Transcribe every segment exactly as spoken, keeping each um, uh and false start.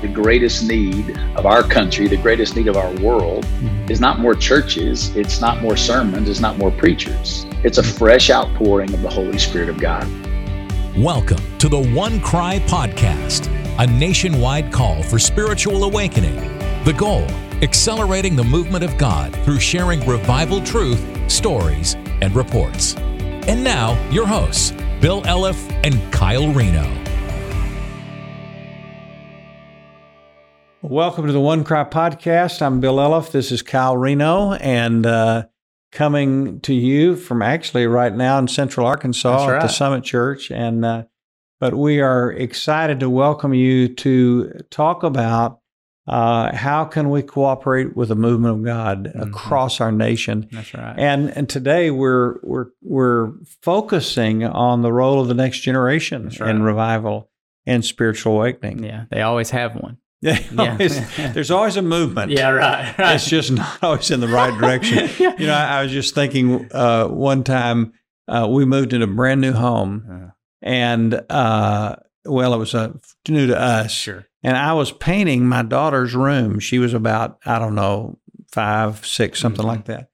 the greatest need of our country, the greatest need of our world, is not more churches, it's not more sermons, it's not more preachers. It's a fresh outpouring of the Holy Spirit of God. Welcome to the One Cry Podcast, a nationwide call for spiritual awakening. The goal, accelerating the movement of God through sharing revival truth, stories, and reports. And now, your hosts, Bill Elliff and Kyle Reno. Welcome to the One Cry Podcast. I'm Bill Elliff. This is Kyle Reno, and uh, coming to you from actually right now in Central Arkansas That's at right. the Summit Church. And uh, but we are excited to welcome you to talk about uh, how can we cooperate with the movement of God mm-hmm. across our nation. That's right. And and today we're we're we're focusing on the role of the next generation right. in revival and spiritual awakening. Yeah, they always have one. Yeah, always, yeah. There's always a movement. Yeah, right, right. It's just not always in the right direction. yeah. You know, I, I was just thinking uh, one time uh, we moved into a brand new home, uh, and uh, well, it was uh, new to us. Sure. And I was painting my daughter's room. She was about, I don't know, five, six, something mm-hmm. like that.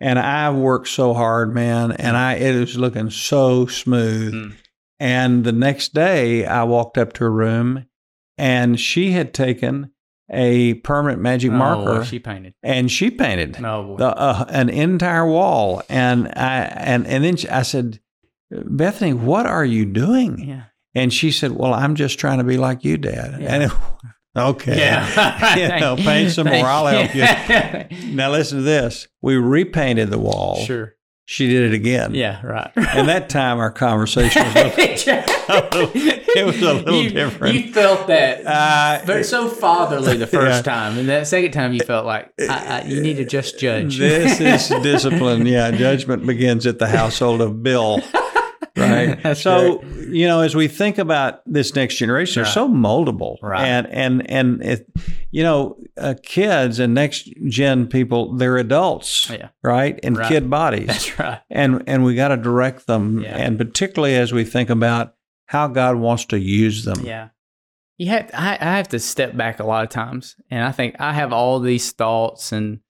And I worked so hard, man, and I it was looking so smooth. Mm. And the next day, I walked up to her room. And she had taken a permanent magic oh, marker. She painted, and she painted oh, the, uh, an entire wall. And I and and then she, I said, Bethany, what are you doing? Yeah. And she said, well, I'm just trying to be like you, Dad. Yeah. And it, okay, yeah, you know, paint some more. I'll help you. Now listen to this. We repainted the wall. Sure. She did it again. Yeah, right. And that time our conversation was little, it was a little you, different. You felt that uh, very, so fatherly the first yeah. time, and that second time you felt like I, I, you need to just judge. This is discipline. Yeah, judgment begins at the household of Bill. Right. That's so great. You know, as we think about this next generation, right. they're so moldable, right? And and and it, you know, uh, kids and next gen people, they're adults, yeah. right? In right. kid bodies, that's right. And and we got to direct them, yeah. and particularly as we think about how God wants to use them. Yeah. You have. I, I have to step back a lot of times, and I think I have all these thoughts, and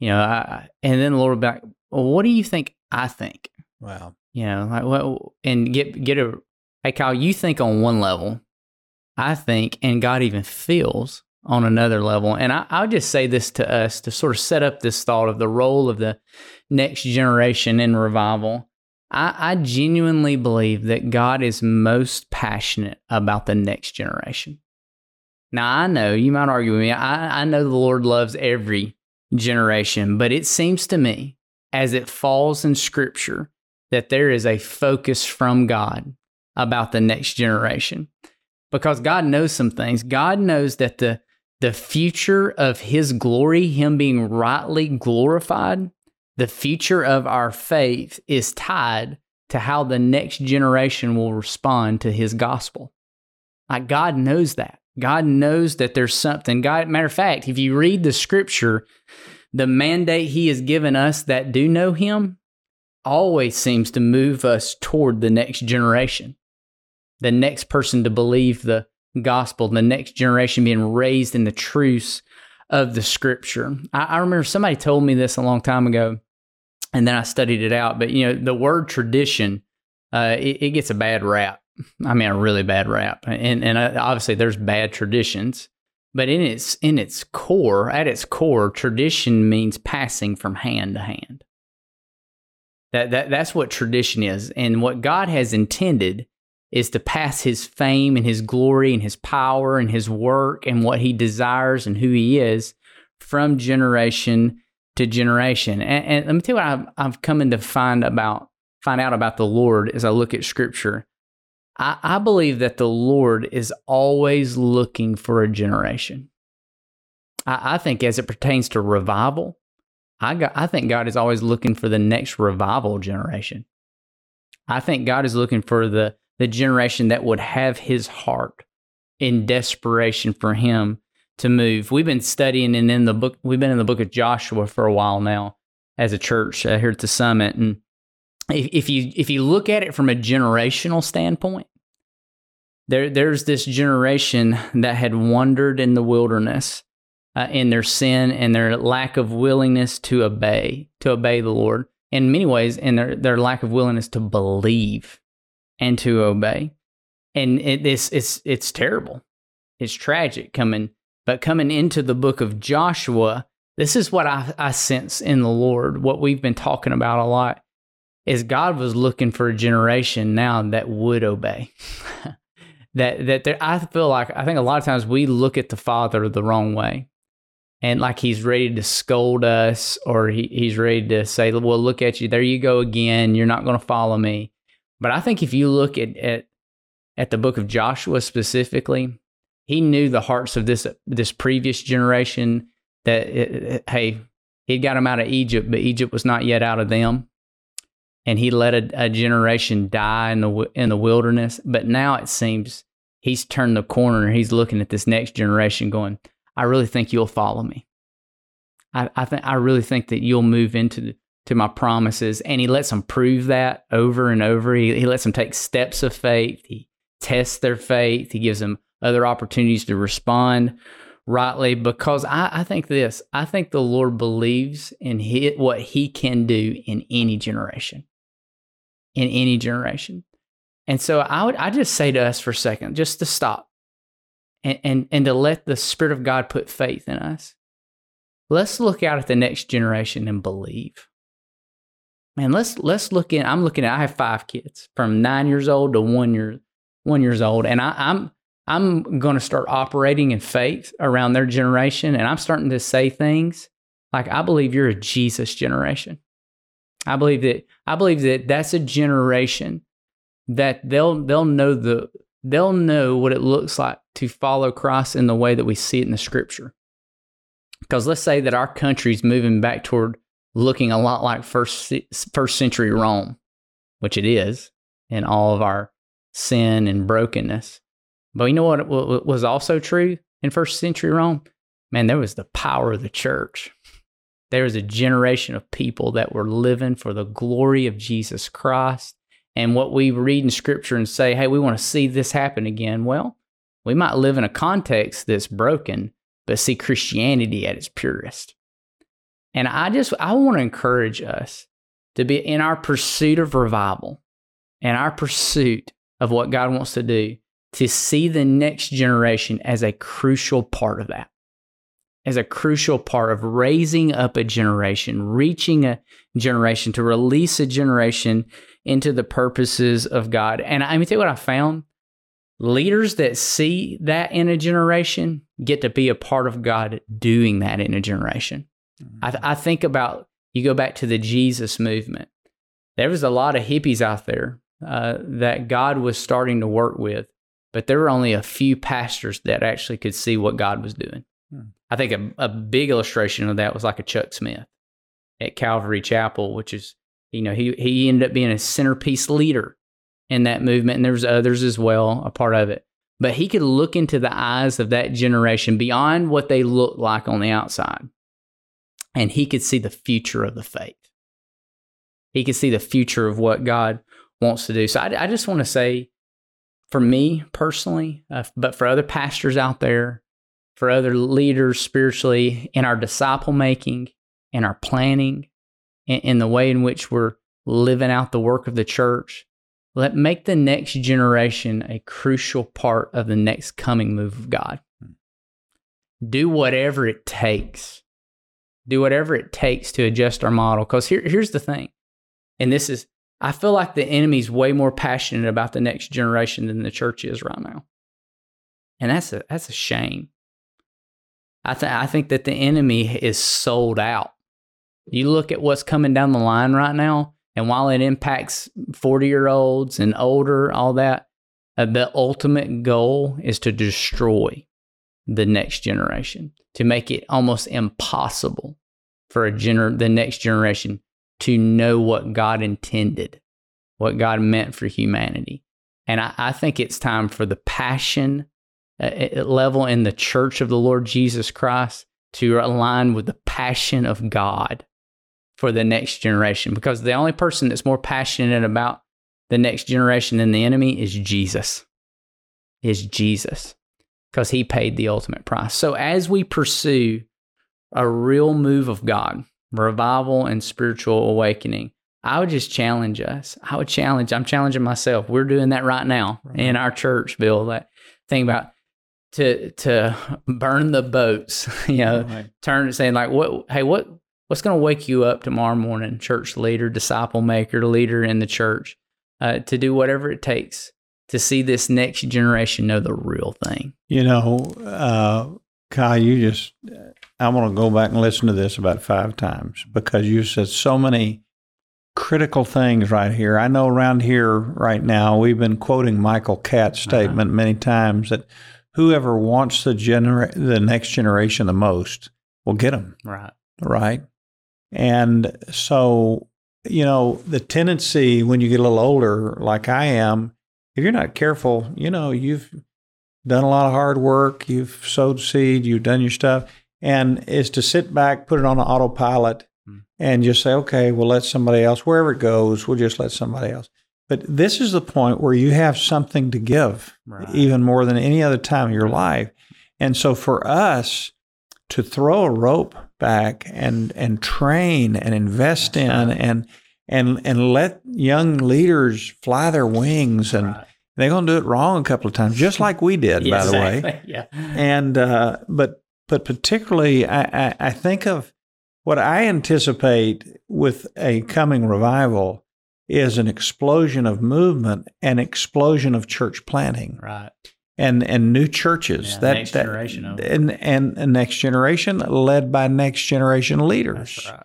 you know, I, and then the Lord back. Well, what do you think? I think. Wow. You know, like well, and get get a hey Kyle, you think on one level, I think, and God even feels on another level. And I, I'll just say this to us to sort of set up this thought of the role of the next generation in revival. I, I genuinely believe that God is most passionate about the next generation. Now I know you might argue with me. I, I know the Lord loves every generation, but it seems to me as it falls in Scripture that there is a focus from God about the next generation. Because God knows some things. God knows that the, the future of His glory, Him being rightly glorified, the future of our faith is tied to how the next generation will respond to His gospel. Like God knows that. God knows that there's something. God, matter of fact, if you read the Scripture, the mandate He has given us that do know Him always seems to move us toward the next generation, the next person to believe the gospel, the next generation being raised in the truths of the Scripture. I, I remember somebody told me this a long time ago, and then I studied it out. But, you know, the word tradition, uh, it, it gets a bad rap. I mean, a really bad rap. And and uh, obviously there's bad traditions, but in its in its core, at its core, tradition means passing from hand to hand. That, that that's what tradition is. And what God has intended is to pass His fame and His glory and His power and His work and what He desires and who He is from generation to generation. And, and let me tell you what I've, I've come in to find, about, find out about the Lord as I look at Scripture. I, I believe that the Lord is always looking for a generation. I, I think as it pertains to revival, I got, I think God is always looking for the next revival generation. I think God is looking for the, the generation that would have His heart in desperation for Him to move. We've been studying and in the book, we've been in the book of Joshua for a while now as a church uh, here at the Summit. And if, if you if you look at it from a generational standpoint, there, there's this generation that had wandered in the wilderness uh, in their sin and their lack of willingness to obey, to obey the Lord. In many ways, in their, their lack of willingness to believe and to obey. And it, it's, it's, it's terrible. It's tragic coming, but coming into the book of Joshua, this is what I, I sense in the Lord. What we've been talking about a lot is God was looking for a generation now that would obey. that that there, I feel like, I think a lot of times we look at the Father the wrong way. And like he's ready to scold us, or he, he's ready to say, well, look at you. There you go again. You're not going to follow me. But I think if you look at, at at the book of Joshua specifically, he knew the hearts of this this previous generation that, it, it, hey, he got them out of Egypt, but Egypt was not yet out of them. And he let a, a generation die in the in the wilderness. But now it seems he's turned the corner. He's looking at this next generation going, I really think you'll follow me. I, I think I really think that you'll move into to my promises. And he lets them prove that over and over. He, he lets them take steps of faith. He tests their faith. He gives them other opportunities to respond rightly. Because I, I think this, I think the Lord believes in he, what he can do in any generation, in any generation. And so I would I just say to us for a second, just to stop. And, and and to let the Spirit of God put faith in us. Let's look out at the next generation and believe. Man, let's let's look in. I'm looking at. I have five kids, from nine years old to one year one years old, and I, I'm I'm going to start operating in faith around their generation. And I'm starting to say things like, "I believe you're a Jesus generation. I believe that. I believe that that's a generation that they'll they'll know the." They'll know what it looks like to follow Christ in the way that we see it in the Scripture. Because let's say that our country's moving back toward looking a lot like first first century Rome, which it is, in all of our sin and brokenness. But you know what, what was also true in first century Rome? Man, there was the power of the church. There was a generation of people that were living for the glory of Jesus Christ. And what we read in Scripture and say, hey, we want to see this happen again. Well, we might live in a context that's broken, but see Christianity at its purest. And I just, I want to encourage us to be in our pursuit of revival and our pursuit of what God wants to do, to see the next generation as a crucial part of that, as a crucial part of raising up a generation, reaching a generation, to release a generation into the purposes of God. And I mean, tell you what I found. Leaders that see that in a generation get to be a part of God doing that in a generation. Mm-hmm. I, th- I think about, you go back to the Jesus movement. There was a lot of hippies out there uh, that God was starting to work with, but there were only a few pastors that actually could see what God was doing. Mm-hmm. I think a, a big illustration of that was like a Chuck Smith at Calvary Chapel, which is, you know, he, he ended up being a centerpiece leader in that movement, and there was others as well, a part of it. But he could look into the eyes of that generation beyond what they looked like on the outside, and he could see the future of the faith. He could see the future of what God wants to do. So I, I just want to say, for me personally, uh, but for other pastors out there, for other leaders spiritually, in our disciple making, in our planning, in the way in which we're living out the work of the church, let make the next generation a crucial part of the next coming move of God. Do whatever it takes. Do whatever it takes to adjust our model. Because here, here's the thing, and this is, I feel like the enemy's way more passionate about the next generation than the church is right now. And that's a, that's a shame. I, th- I think that the enemy is sold out. You look at what's coming down the line right now, and while it impacts forty-year-olds and older, all that, uh, the ultimate goal is to destroy the next generation, to make it almost impossible for a gener- the next generation to know what God intended, what God meant for humanity. And I, I think it's time for the passion uh, level in the church of the Lord Jesus Christ to align with the passion of God for the next generation, because the only person that's more passionate about the next generation than the enemy is Jesus. is Jesus, because he paid the ultimate price. So as we pursue a real move of God, revival and spiritual awakening, I would just challenge us. I would challenge, I'm challenging myself. We're doing that right now right. in our church, Bill, that thing about to to burn the boats, you know, right. turn and saying like, what, hey, what, what's going to wake you up tomorrow morning, church leader, disciple maker, leader in the church, uh, to do whatever it takes to see this next generation know the real thing. You know, uh, Kyle, you just, I want to go back and listen to this about five times because you said so many critical things right here. I know around here right now, we've been quoting Michael Katz's statement uh-huh. many times that whoever wants the genera- the next generation the most will get them. Right. Right. And so, you know, the tendency when you get a little older, like I am, if you're not careful, you know, you've done a lot of hard work, you've sowed seed, you've done your stuff, and is to sit back, put it on autopilot, mm. and just say, okay, we'll let somebody else, wherever it goes, we'll just let somebody else. But this is the point where you have something to give, right. even more than any other time in your life. And so for us to throw a rope back and and train and invest That's in right. and and and let young leaders fly their wings, and right. they're going to do it wrong a couple of times, just like we did, yes, by the exactly. way. Yeah. And uh, but but particularly, I, I, I think of what I anticipate with a coming revival is an explosion of movement, an explosion of church planting, right? And and new churches, yeah, that next that generation of and, and and next generation led by next generation leaders. That's right.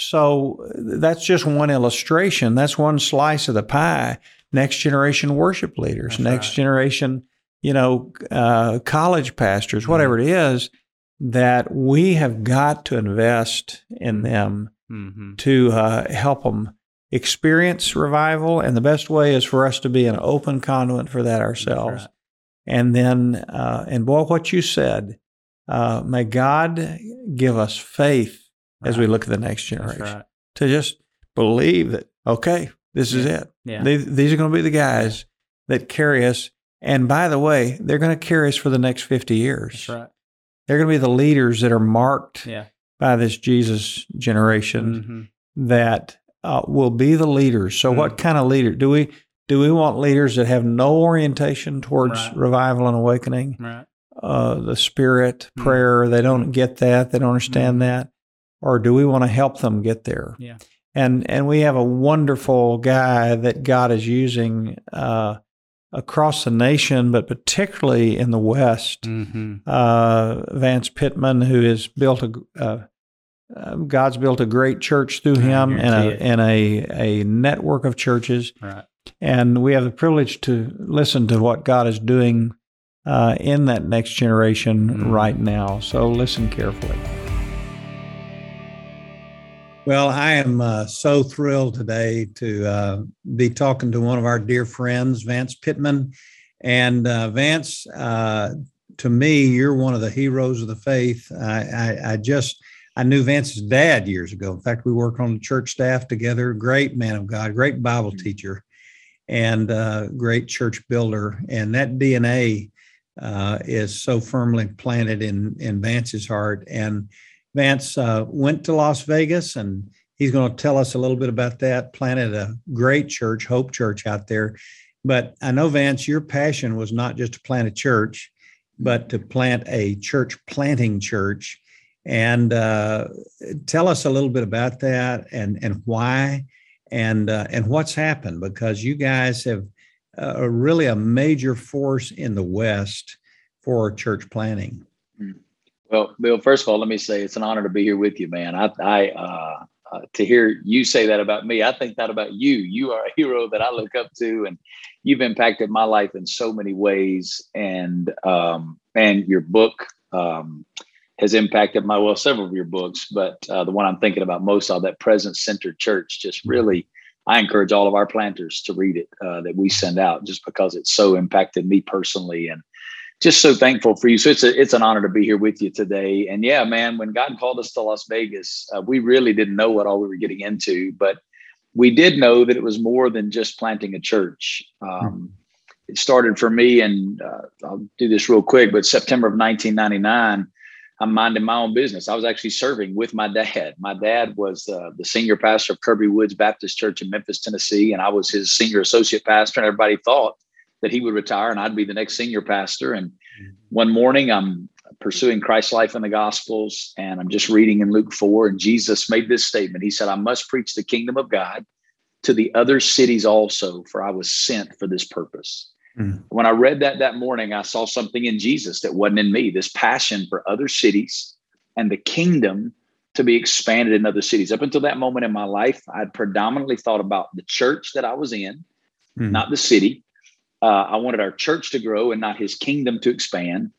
So that's just one illustration. That's one slice of the pie. Next generation worship leaders, that's next right. generation, you know, uh, college pastors, whatever mm-hmm. it is, that we have got to invest in them mm-hmm. to uh, help them experience revival. And the best way is for us to be an open conduit for that ourselves. Right. And then, uh, and boy, what you said, uh, may God give us faith Right. as we look at the next generation, right. to just believe that, okay, this yeah. is it. Yeah. They, these are going to be the guys that carry us. And by the way, they're going to carry us for the next fifty years. That's right. They're going to be the leaders that are marked yeah. by this Jesus generation mm-hmm. that uh, will be the leaders. So mm-hmm. what kind of leader? Do we do we want leaders that have no orientation towards right. revival and awakening, right. uh, the spirit, mm-hmm. prayer? They don't get that. They don't understand mm-hmm. that. Or do we want to help them get there? Yeah. And and we have a wonderful guy that God is using uh, across the nation, but particularly in the West, mm-hmm. uh, Vance Pittman, who has built a uh, uh, God's built a great church through him and a it. and a, a network of churches. Right. And we have the privilege to listen to what God is doing uh, in that next generation mm-hmm. right now. So listen carefully. Well, I am uh, so thrilled today to uh, be talking to one of our dear friends, Vance Pittman. And uh, Vance, uh, to me, you're one of the heroes of the faith. I, I, I just, I knew Vance's dad years ago. In fact, we worked on the church staff together. Great man of God, great Bible teacher, and uh, great church builder. And that D N A uh, is so firmly planted in, in Vance's heart. And Vance uh, went to Las Vegas, and he's going to tell us a little bit about that, planted a great church, Hope Church, out there. But I know, Vance, your passion was not just to plant a church, but to plant a church planting church. And uh, tell us a little bit about that and, and why and uh, and what's happened, because you guys have uh, really a major force in the West for church planting. Mm-hmm. Well, Bill, first of all, let me say it's an honor to be here with you, man. I, I uh, uh, to hear you say that about me, I think that about you. You are a hero that I look up to, and you've impacted my life in so many ways. And um, and your book um, has impacted my, well, several of your books, but uh, the one I'm thinking about most of, that Presence-Centered Church, just really, I encourage all of our planters to read it uh, that we send out, just because it's so impacted me personally, and just so thankful for you. So it's a, it's an honor to be here with you today. And yeah, man, when God called us to Las Vegas, uh, we really didn't know what all we were getting into, but we did know that it was more than just planting a church. Um, it started for me, and uh, I'll do this real quick, but September of nineteen ninety-nine, I'm minding my own business. I was actually serving with my dad. My dad was uh, the senior pastor of Kirby Woods Baptist Church in Memphis, Tennessee, and I was his senior associate pastor, and everybody thought that he would retire and I'd be the next senior pastor. And one morning I'm pursuing Christ's life in the Gospels, and I'm just reading in Luke four, and Jesus made this statement. He said, "I must preach the kingdom of God to the other cities also, for I was sent for this purpose." Mm. When I read that that morning, I saw something in Jesus that wasn't in me, this passion for other cities and the kingdom to be expanded in other cities. Up until that moment in my life, I'd predominantly thought about the church that I was in, mm. not the city. Uh, I wanted our church to grow and not his kingdom to expand.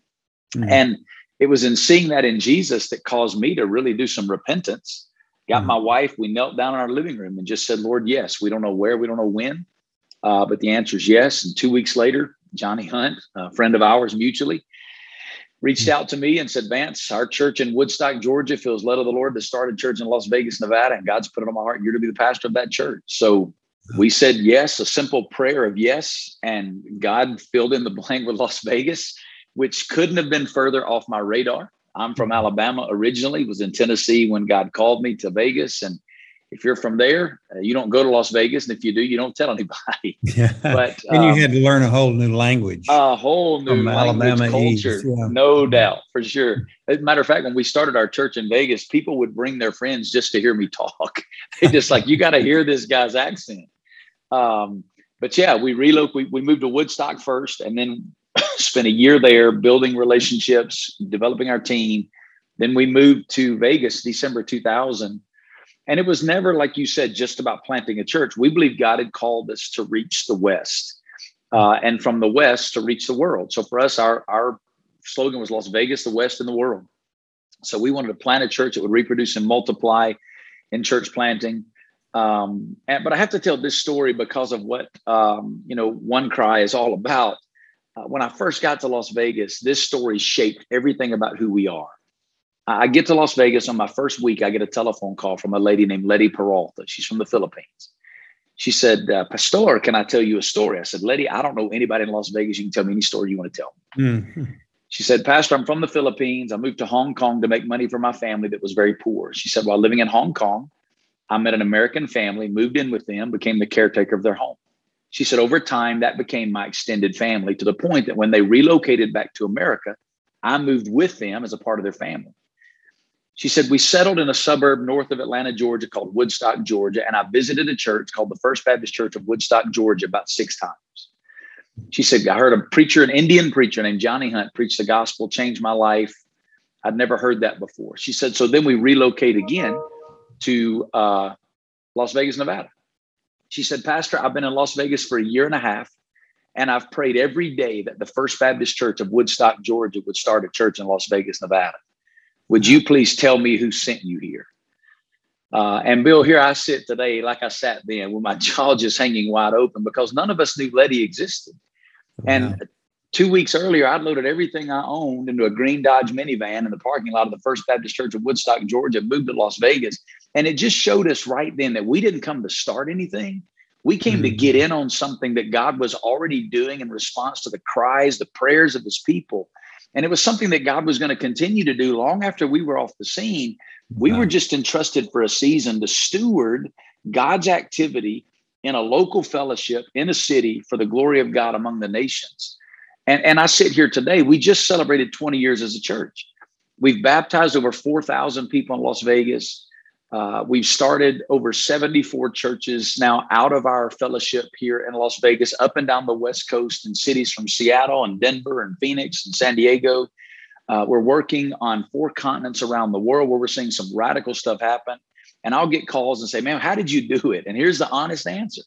Mm. And it was in seeing that in Jesus that caused me to really do some repentance. Got mm. my wife, we knelt down in our living room and just said, "Lord, yes, we don't know where, we don't know when, uh, but the answer is yes." And two weeks later, Johnny Hunt, a friend of ours mutually, reached mm. out to me and said, "Vance, our church in Woodstock, Georgia feels led of the Lord to start a church in Las Vegas, Nevada, and God's put it on my heart. You're to be the pastor of that church." So we said yes, a simple prayer of yes, and God filled in the blank with Las Vegas, which couldn't have been further off my radar. I'm from Alabama originally, was in Tennessee when God called me to Vegas. And if you're from there, uh, you don't go to Las Vegas. And if you do, you don't tell anybody. Yeah. But um, and you had to learn a whole new language. A whole new language, Alabama culture, yeah. No doubt, for sure. As a matter of fact, when we started our church in Vegas, people would bring their friends just to hear me talk. They just like, you got to hear this guy's accent. Um, but yeah, we relocated, we, we moved to Woodstock first, and then spent a year there building relationships, developing our team. Then we moved to Vegas, December two thousand. And it was never, like you said, just about planting a church. We believe God had called us to reach the West, uh, and from the West to reach the world. So for us, our, our slogan was Las Vegas, the West, and the world. So we wanted to plant a church that would reproduce and multiply in church planting. Um, and, but I have to tell this story because of what, um, you know, One Cry is all about. Uh, when I first got to Las Vegas, this story shaped everything about who we are. I get to Las Vegas on my first week. I get a telephone call from a lady named Letty Peralta. She's from the Philippines. She said, uh, "Pastor, can I tell you a story?" I said, "Letty, I don't know anybody in Las Vegas. You can tell me any story you want to tell me." Mm-hmm. She said, "Pastor, I'm from the Philippines. I moved to Hong Kong to make money for my family that was very poor." She said, "While living in Hong Kong, I met an American family, moved in with them, became the caretaker of their home." She said, "Over time, that became my extended family, to the point that when they relocated back to America, I moved with them as a part of their family." She said, "We settled in a suburb north of Atlanta, Georgia, called Woodstock, Georgia, and I visited a church called the First Baptist Church of Woodstock, Georgia, about six times." She said, "I heard a preacher, an Indian preacher named Johnny Hunt, preach the gospel, changed my life. I'd never heard that before." She said, "So then we relocate again to uh, Las Vegas, Nevada." She said, "Pastor, I've been in Las Vegas for a year and a half, and I've prayed every day that the First Baptist Church of Woodstock, Georgia would start a church in Las Vegas, Nevada. Would you please tell me who sent you here?" Uh, and Bill, here I sit today, like I sat then, with my jaw just hanging wide open, because none of us knew Letty existed. Wow. And two weeks earlier, I'd loaded everything I owned into a green Dodge minivan in the parking lot of the First Baptist Church of Woodstock, Georgia, moved to Las Vegas. And it just showed us right then that we didn't come to start anything. We came mm-hmm. to get in on something that God was already doing in response to the cries, the prayers of his people. And it was something that God was going to continue to do long after we were off the scene. We wow. were just entrusted for a season to steward God's activity in a local fellowship, in a city, for the glory of God among the nations. And, and I sit here today, we just celebrated twenty years as a church. We've baptized over four thousand people in Las Vegas. Uh, we've started over seventy-four churches now out of our fellowship here in Las Vegas, up and down the West Coast, in cities from Seattle and Denver and Phoenix and San Diego. Uh, we're working on four continents around the world, where we're seeing some radical stuff happen. And I'll get calls and say, "Man, how did you do it?" And here's the honest answer.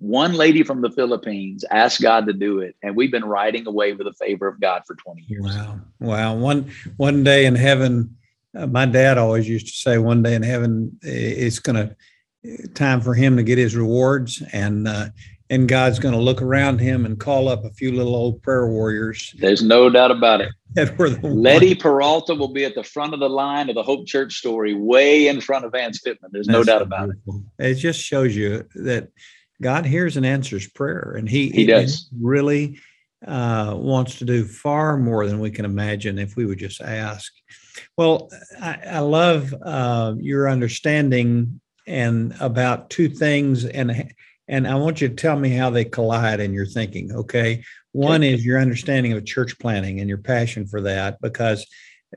One lady from the Philippines asked God to do it, and we've been riding away with the favor of God for twenty years. Wow. Wow. One, one day in heaven. Uh, my dad always used to say, one day in heaven, it's going to time for him to get his rewards. And uh, and God's going to look around him and call up a few little old prayer warriors. There's no doubt about it. Letty Peralta will be at the front of the line of the Hope Church story, way in front of Vance Pittman. There's That's no doubt about beautiful. It. It just shows you that God hears and answers prayer. And he, he does. Really uh, wants to do far more than we can imagine if we would just ask. Well, I, I love uh, your understanding and about two things, and and I want you to tell me how they collide in your thinking, okay? One is your understanding of church planning and your passion for that, because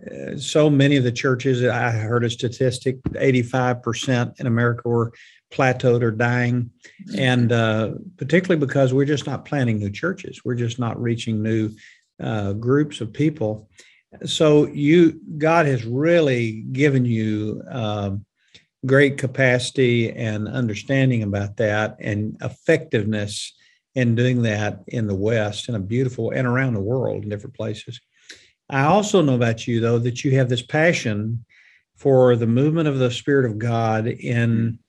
uh, so many of the churches, I heard a statistic, eighty-five percent in America were plateaued or dying, and uh, particularly because we're just not planning new churches. We're just not reaching new uh, groups of people. So you, God has really given you uh, great capacity and understanding about that and effectiveness in doing that in the West in a beautiful and around the world in different places. I also know about you, though, that you have this passion for the movement of the Spirit of God in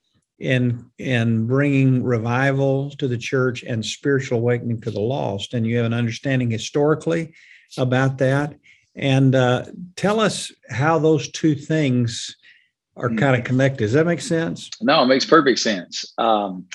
in in bringing revival to the church and spiritual awakening to the lost. And you have an understanding historically about that. And uh, tell us how those two things are kind of connected. Does that make sense? No, it makes perfect sense. Um,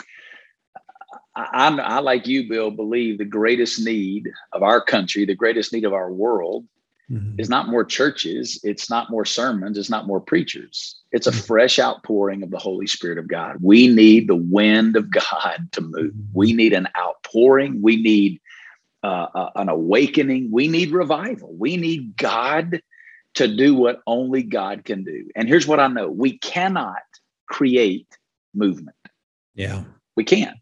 I, I, like you, Bill, believe the greatest need of our country, the greatest need of our world mm-hmm. is not more churches. It's not more sermons. It's not more preachers. It's a fresh outpouring of the Holy Spirit of God. We need the wind of God to move. We need an outpouring. We need uh, uh, an awakening. We need revival. We need God to do what only God can do. And here's what I know. We cannot create movement. Yeah, we can't.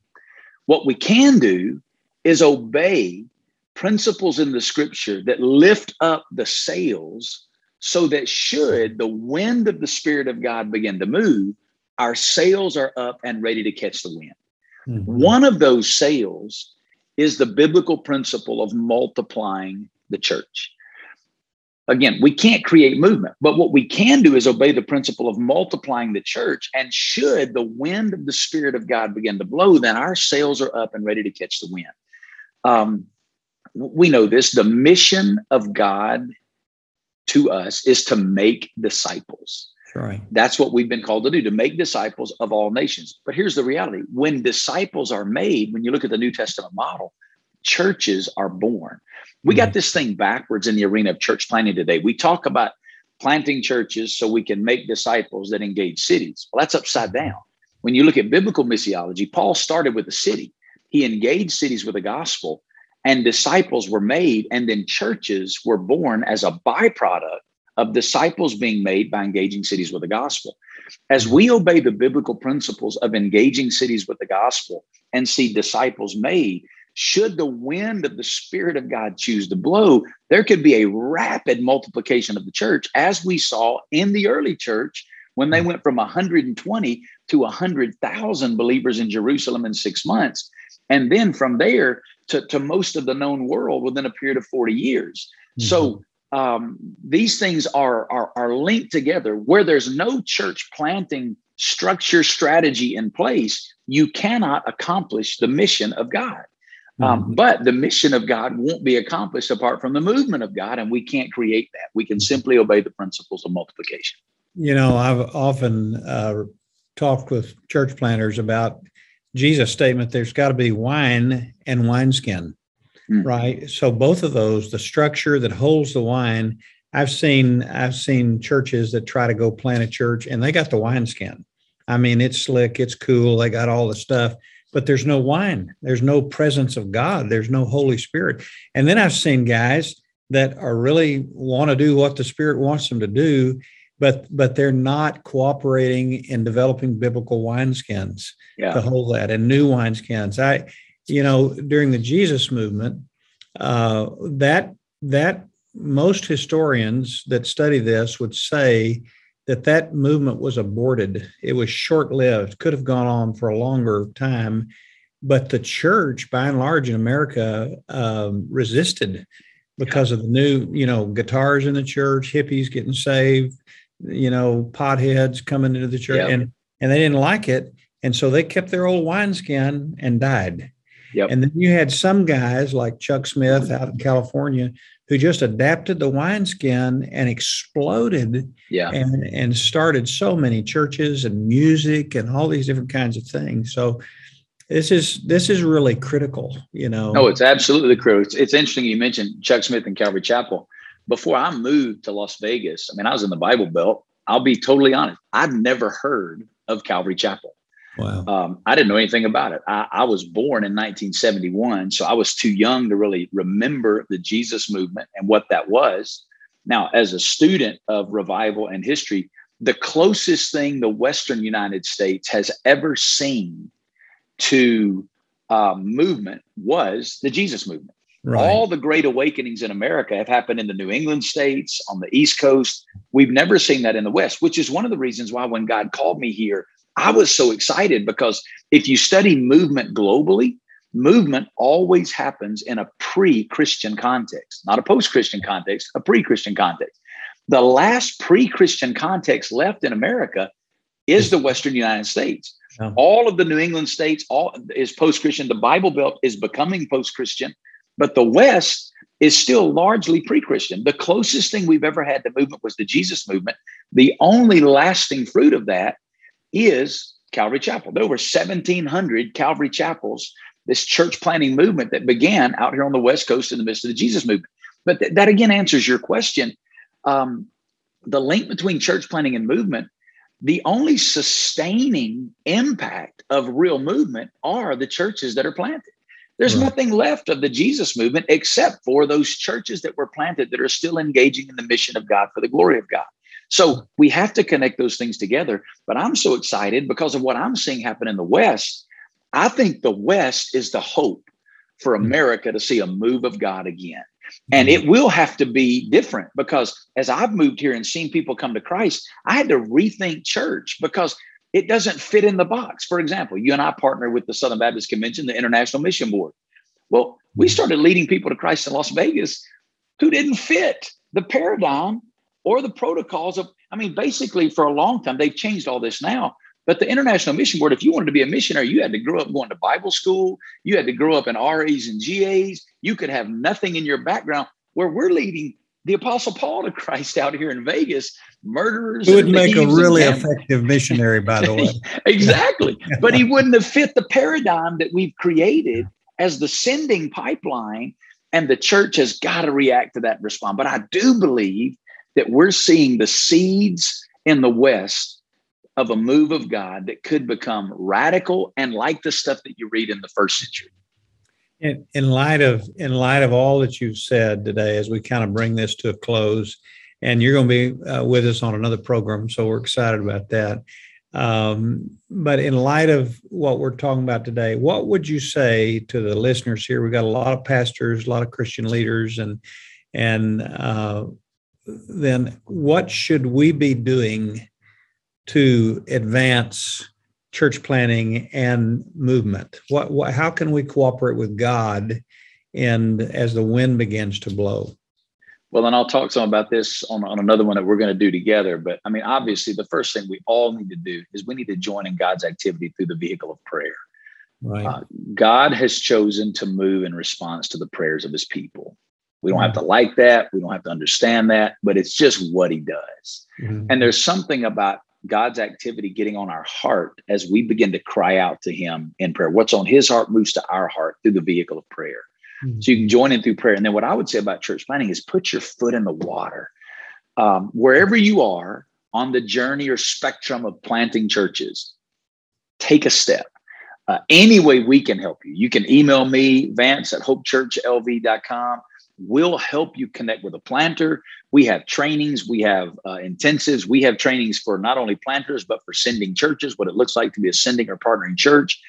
What we can do is obey principles in the scripture that lift up the sails so that should the wind of the Spirit of God begin to move, our sails are up and ready to catch the wind. Mm-hmm. One of those sails is the biblical principle of multiplying the church. Again, we can't create movement, but what we can do is obey the principle of multiplying the church. And should the wind of the Spirit of God begin to blow, then our sails are up and ready to catch the wind. Um, we know this. The mission of God to us is to make disciples. Right. That's what we've been called to do, to make disciples of all nations. But here's the reality. When disciples are made, when you look at the New Testament model, churches are born. We got this thing backwards in the arena of church planning today. We talk about planting churches so we can make disciples that engage cities. Well, that's upside down. When you look at biblical missiology, Paul started with a city. He engaged cities with the gospel, and disciples were made, and then churches were born as a byproduct of disciples being made by engaging cities with the gospel. As we obey the biblical principles of engaging cities with the gospel and see disciples made, should the wind of the Spirit of God choose to blow, there could be a rapid multiplication of the church, as we saw in the early church when they went from one hundred twenty to one hundred thousand believers in Jerusalem in six months. And then from there to, to most of the known world within a period of forty years. Mm-hmm. So um, these things are, are, are linked together. Where there's no church planting structure strategy in place, you cannot accomplish the mission of God. Um, but the mission of God won't be accomplished apart from the movement of God, and we can't create that. We can simply obey the principles of multiplication. You know, I've often uh, talked with church planters about Jesus' statement, there's got to be wine and wineskin, mm. right? So both of those, the structure that holds the wine, I've seen I've seen churches that try to go plant a church, and they got the wineskin. I mean, it's slick, it's cool, they got all the stuff. But there's no wine. There's no presence of God. There's no Holy Spirit. And then I've seen guys that are really want to do what the Spirit wants them to do, but but they're not cooperating in developing biblical wineskins yeah. to hold that and new wineskins. I, you know, during the Jesus movement, uh, that that most historians that study this would say that that movement was aborted. It was short-lived, could have gone on for a longer time, but the church, by and large in America, um, resisted because of the new, you know, guitars in the church, hippies getting saved, you know, potheads coming into the church, yep. and, and they didn't like it. And so they kept their old wineskin and died. Yep. And then you had some guys like Chuck Smith out in California who just adapted the wineskin and exploded yeah. and, and started so many churches and music and all these different kinds of things. So This is this is really critical, you know. No, it's absolutely critical. It's, it's interesting you mentioned Chuck Smith and Calvary Chapel. Before I moved to Las Vegas, I mean, I was in the Bible Belt. I'll be totally honest. I'd never heard of Calvary Chapel. Wow. Um, I didn't know anything about it. I, I was born in nineteen seventy-one, so I was too young to really remember the Jesus movement and what that was. Now, as a student of revival and history, the closest thing the Western United States has ever seen to uh, movement was the Jesus movement. Right. All the great awakenings in America have happened in the New England states, on the East Coast. We've never seen that in the West, which is one of the reasons why when God called me here, I was so excited, because if you study movement globally, movement always happens in a pre-Christian context, not a post-Christian context, a pre-Christian context. The last pre-Christian context left in America is the Western United States. Oh. All of the New England states all is post-Christian. The Bible Belt is becoming post-Christian, but the West is still largely pre-Christian. The closest thing we've ever had to movement was the Jesus movement. The only lasting fruit of that is Calvary Chapel. There were seventeen hundred Calvary Chapels, this church planting movement that began out here on the West Coast in the midst of the Jesus movement. But th- that again answers your question. Um, the link between church planting and movement, the only sustaining impact of real movement are the churches that are planted. There's right. nothing left of the Jesus movement except for those churches that were planted that are still engaging in the mission of God for the glory of God. So we have to connect those things together. But I'm so excited because of what I'm seeing happen in the West. I think the West is the hope for America to see a move of God again. And it will have to be different, because as I've moved here and seen people come to Christ, I had to rethink church because it doesn't fit in the box. For example, you and I partner with the Southern Baptist Convention, the International Mission Board. Well, we started leading people to Christ in Las Vegas who didn't fit the paradigm or the protocols of, I mean, basically for a long time, they've changed all this now. But the International Mission Board, if you wanted to be a missionary, you had to grow up going to Bible school. You had to grow up in R As and G As. You could have nothing in your background. Where we're leading the Apostle Paul to Christ out here in Vegas, murderers. It would make a really effective missionary, by the way. Exactly. But he wouldn't have fit the paradigm that we've created as the sending pipeline. And the church has got to react to that and respond. But I do believe that we're seeing the seeds in the West of a move of God that could become radical and like the stuff that you read in the first century. In, in light of in light of all that you've said today, as we kind of bring this to a close, and you're going to be uh, with us on another program, so we're excited about that. Um, but in light of what we're talking about today, what would you say to the listeners here? We've got a lot of pastors, a lot of Christian leaders, and and uh then what should we be doing to advance church planting and movement? What, what, how can we cooperate with God and as the wind begins to blow? Well, and I'll talk some about this on, on another one that we're going to do together. But I mean, obviously, the first thing we all need to do is we need to join in God's activity through the vehicle of prayer. Right. Uh, God has chosen to move in response to the prayers of his people. We don't have to like that. We don't have to understand that, but it's just what he does. Mm-hmm. And there's something about God's activity getting on our heart as we begin to cry out to him in prayer. What's on his heart moves to our heart through the vehicle of prayer. Mm-hmm. So you can join in through prayer. And then what I would say about church planting is put your foot in the water. Um, wherever you are on the journey or spectrum of planting churches, take a step. Uh, any way we can help you. You can email me, Vance at hope church l v dot com. We'll help you connect with a planter. We have trainings. We have uh, intensives. We have trainings for not only planters, but for sending churches, what it looks like to be a sending or partnering church.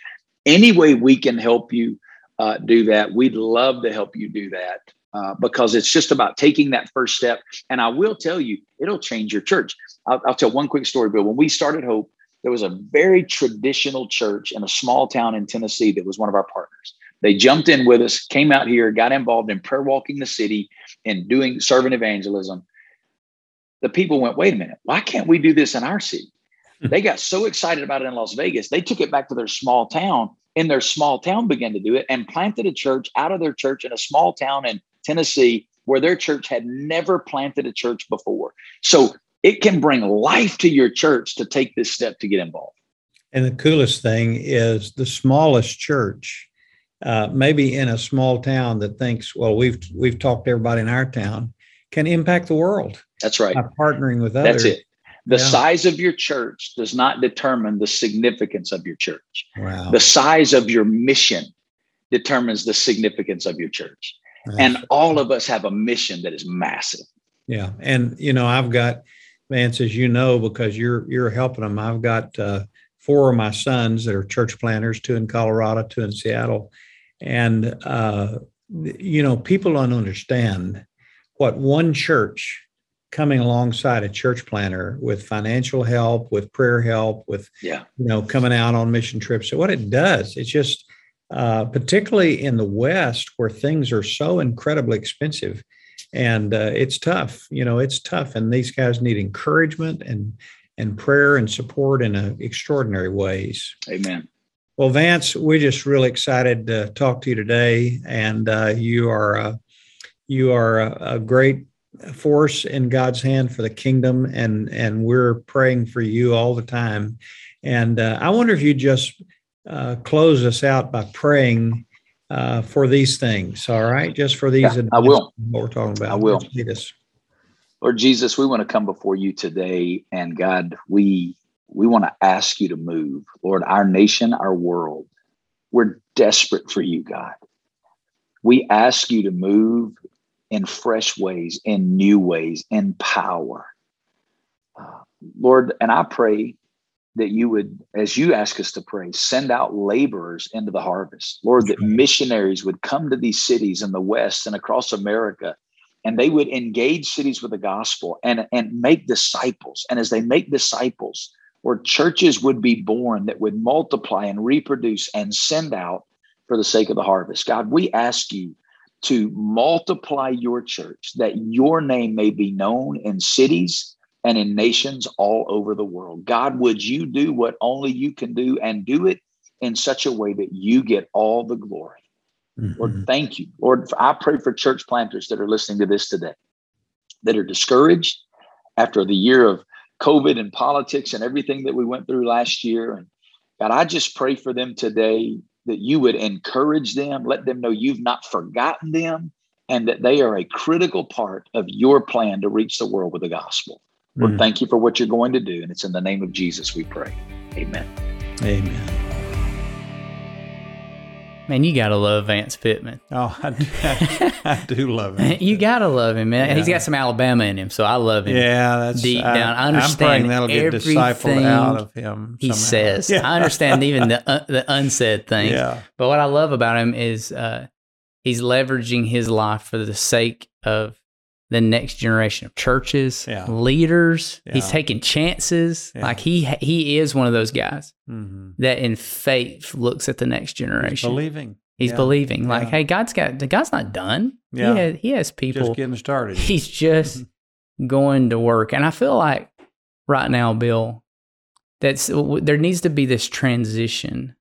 Any way we can help you uh, do that, we'd love to help you do that uh, because it's just about taking that first step. And I will tell you, it'll change your church. I'll, I'll tell one quick story, Bill. When we started Hope, there was a very traditional church in a small town in Tennessee that was one of our partners. They jumped in with us, came out here, got involved in prayer walking the city and doing servant evangelism. The people went, wait a minute, why can't we do this in our city? They got so excited about it in Las Vegas. They took it back to their small town, and their small town began to do it and planted a church out of their church in a small town in Tennessee where their church had never planted a church before. So it can bring life to your church to take this step to get involved. And the coolest thing is the smallest church, uh, maybe in a small town that thinks, well, we've we've talked to everybody in our town, can impact the world. That's right. By partnering with others. That's it. The yeah. size of your church does not determine the significance of your church. Wow. The size of your mission determines the significance of your church. That's and all cool. of us have a mission that is massive. Yeah. And, you know, I've got, Vance, as you know, because you're you're helping them, I've got uh, four of my sons that are church planters, two in Colorado, two in Seattle. And, uh, you know, people don't understand what one church coming alongside a church planter with financial help, with prayer help, with, yeah. you know, coming out on mission trips. So what it does, it's just, uh, particularly in the West where things are so incredibly expensive and uh, it's tough, you know, it's tough. And these guys need encouragement and, and prayer and support in uh, extraordinary ways. Amen. Well, Vance, we're just really excited to talk to you today. And uh, you are, uh, you are a, a great force in God's hand for the kingdom, and and we're praying for you all the time. And uh, I wonder if you just uh, close us out by praying uh, for these things. All right, just for these. Yeah, I will. What we're talking about. I will. Lead us. Lord Jesus, we want to come before you today, and God, we we want to ask you to move, Lord, our nation, our world. We're desperate for you, God. We ask you to move in fresh ways, in new ways, in power. Uh, Lord, and I pray that you would, as you ask us to pray, send out laborers into the harvest. Lord, that missionaries would come to these cities in the West and across America, and they would engage cities with the gospel and, and make disciples. And as they make disciples, Lord, churches would be born that would multiply and reproduce and send out for the sake of the harvest. God, we ask you to multiply your church, that your name may be known in cities and in nations all over the world. God, would you do what only you can do, and do it in such a way that you get all the glory. Mm-hmm. Lord, thank you. Lord, I pray for church planters that are listening to this today, that are discouraged after the year of COVID and politics and everything that we went through last year. And God, I just pray for them today, that you would encourage them, let them know you've not forgotten them, and that they are a critical part of your plan to reach the world with the gospel. Mm. Lord, thank you for what you're going to do. And it's in the name of Jesus we pray. Amen. Amen. Man, you got to love Vance Pittman. Oh, I do, I, I do love him. You got to love him, man. Yeah. He's got some Alabama in him, so I love him. Yeah, that's deep I, down. I understand I'm praying that'll get discipled out of him. He somehow. says. Yeah. I understand even the uh, the unsaid things. Yeah. But what I love about him is uh, he's leveraging his life for the sake of the next generation of churches, yeah. leaders. Yeah. He's taking chances. Yeah. Like he he is one of those guys mm-hmm. that in faith looks at the next generation. He's believing. He's yeah. believing. Like, yeah. hey, God's got God's not done. Yeah. He has, he has people. Just getting started. He's just mm-hmm. going to work. And I feel like right now, Bill, that's there needs to be this transition,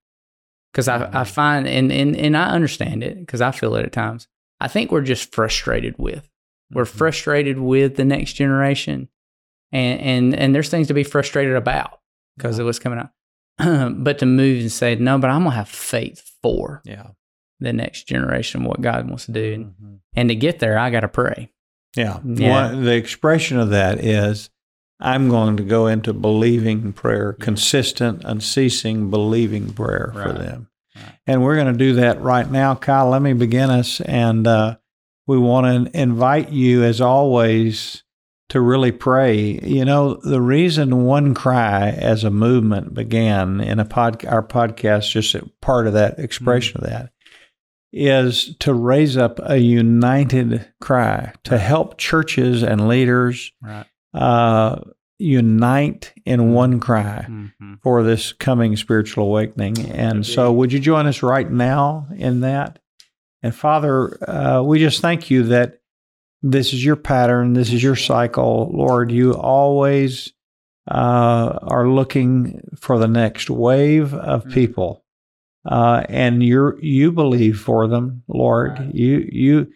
because I, mm-hmm. I find, and, and, and I understand it because I feel it at times, I think we're just frustrated with. We're frustrated with the next generation, and and, and there's things to be frustrated about because yeah. of what's coming up. But to move and say, no, but I'm going to have faith for yeah. the next generation, what God wants to do. And, mm-hmm. and to get there, I got to pray. Yeah. yeah. One, the expression of that is I'm going to go into believing prayer, consistent, unceasing believing prayer right. for them. Right. And we're going to do that right now. Kyle, let me begin us and... uh we want to invite you, as always, to really pray. You know, the reason One Cry as a movement began in a pod, our podcast, just part of that expression mm-hmm. of that, is to raise up a united cry to help churches and leaders right. uh, unite in one cry mm-hmm. for this coming spiritual awakening. And yeah. so would you join us right now in that? And Father, uh, we just thank you that this is your pattern, this is your cycle. Lord, you always uh, are looking for the next wave of mm-hmm. people, uh, and you you believe for them, Lord. Right. You you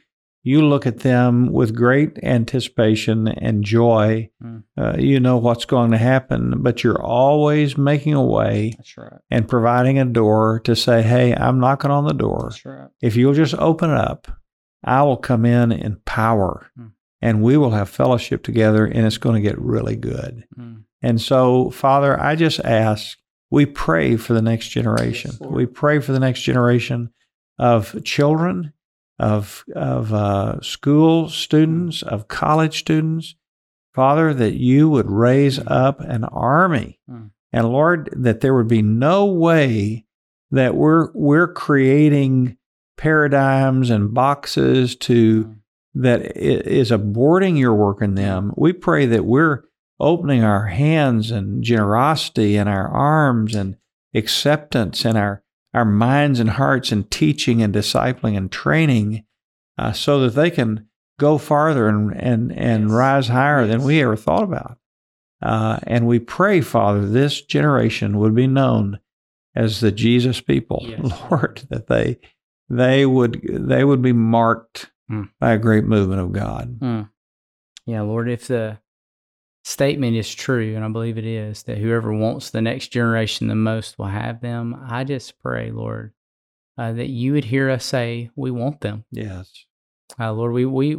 you look at them with great anticipation and joy. Mm. Uh, you know what's going to happen, but you're always making a way. That's right. And providing a door to say, hey, I'm knocking on the door. That's right. If you'll just open up, I will come in in power, mm. and we will have fellowship together, and it's going to get really good. Mm. And so, Father, I just ask, we pray for the next generation. Yes, we pray for the next generation of children, of of uh, school students, of college students, Father, that you would raise up an army. Mm. And Lord, that there would be no way that we're we're creating paradigms and boxes to mm. that is aborting your work in them. We pray that we're opening our hands and generosity and our arms and acceptance and our our minds and hearts and teaching and discipling and training uh, so that they can go farther and, and, and yes. rise higher yes. than we ever thought about. Uh, and we pray, Father, this generation would be known as the Jesus people, yes. Lord, that they they would they would be marked mm. by a great movement of God. Mm. Yeah, Lord, if the statement is true, and I believe it is, that whoever wants the next generation the most will have them. I just pray, Lord, uh, that you would hear us say, we want them. Yes. Uh, Lord, we we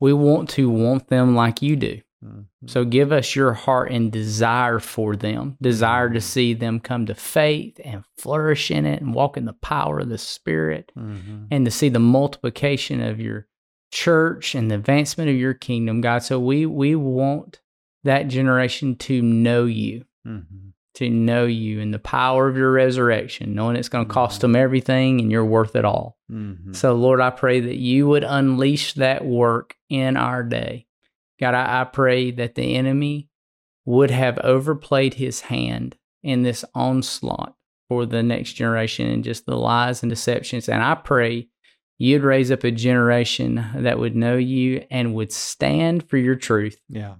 we want to want them like you do. Mm-hmm. So give us your heart and desire for them, desire mm-hmm. to see them come to faith and flourish in it and walk in the power of the Spirit, mm-hmm. and to see the multiplication of your church and the advancement of your kingdom, God. So we we want that generation to know you, mm-hmm. to know you and the power of your resurrection, knowing it's going to cost mm-hmm. them everything and you're worth it all. Mm-hmm. So, Lord, I pray that you would unleash that work in our day. God, I, I pray that the enemy would have overplayed his hand in this onslaught for the next generation and just the lies and deceptions. And I pray you'd raise up a generation that would know you and would stand for your truth. Yeah.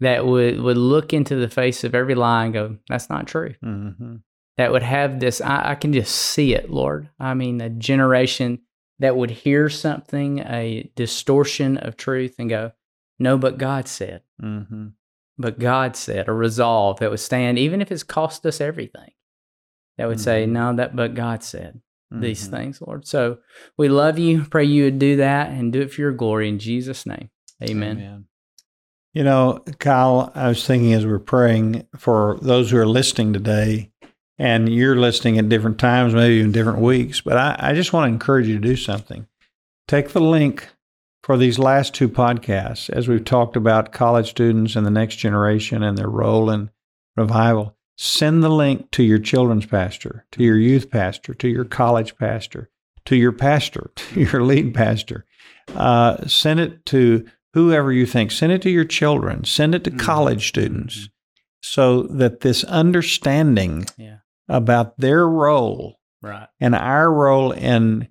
That would, would look into the face of every lie and go, that's not true. Mm-hmm. That would have this, I, I can just see it, Lord. I mean, a generation that would hear something, a distortion of truth, and go, no, but God said. Mm-hmm. But God said, a resolve that would stand, even if it's cost us everything, that would mm-hmm. say, no, that but God said mm-hmm. these things, Lord. So we love you. Pray you would do that and do it for your glory in Jesus' name. Amen. Amen. You know, Kyle, I was thinking as we're praying for those who are listening today, and you're listening at different times, maybe even different weeks, but I, I just want to encourage you to do something. Take the link for these last two podcasts, as we've talked about college students and the next generation and their role in revival. Send the link to your children's pastor, to your youth pastor, to your college pastor, to your pastor, to your lead pastor. Uh, send it to whoever you think, send it to your children, send it to mm-hmm. college students, mm-hmm. so that this understanding yeah. about their role right. and our role in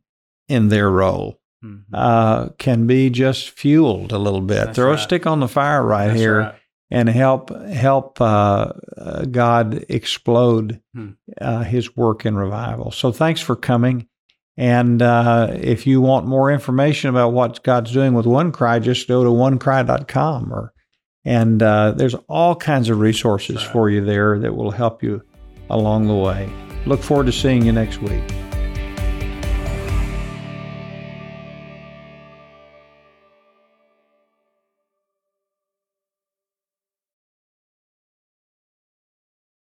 in their role mm-hmm. uh, can be just fueled a little bit. That's Throw right. a stick on the fire right That's here right. and help help uh, uh, God explode hmm. uh, His work in revival. So thanks for coming. And uh, if you want more information about what God's doing with One Cry, just go to one cry dot com. Or, and uh, there's all kinds of resources for you there that will help you along the way. Look forward to seeing you next week.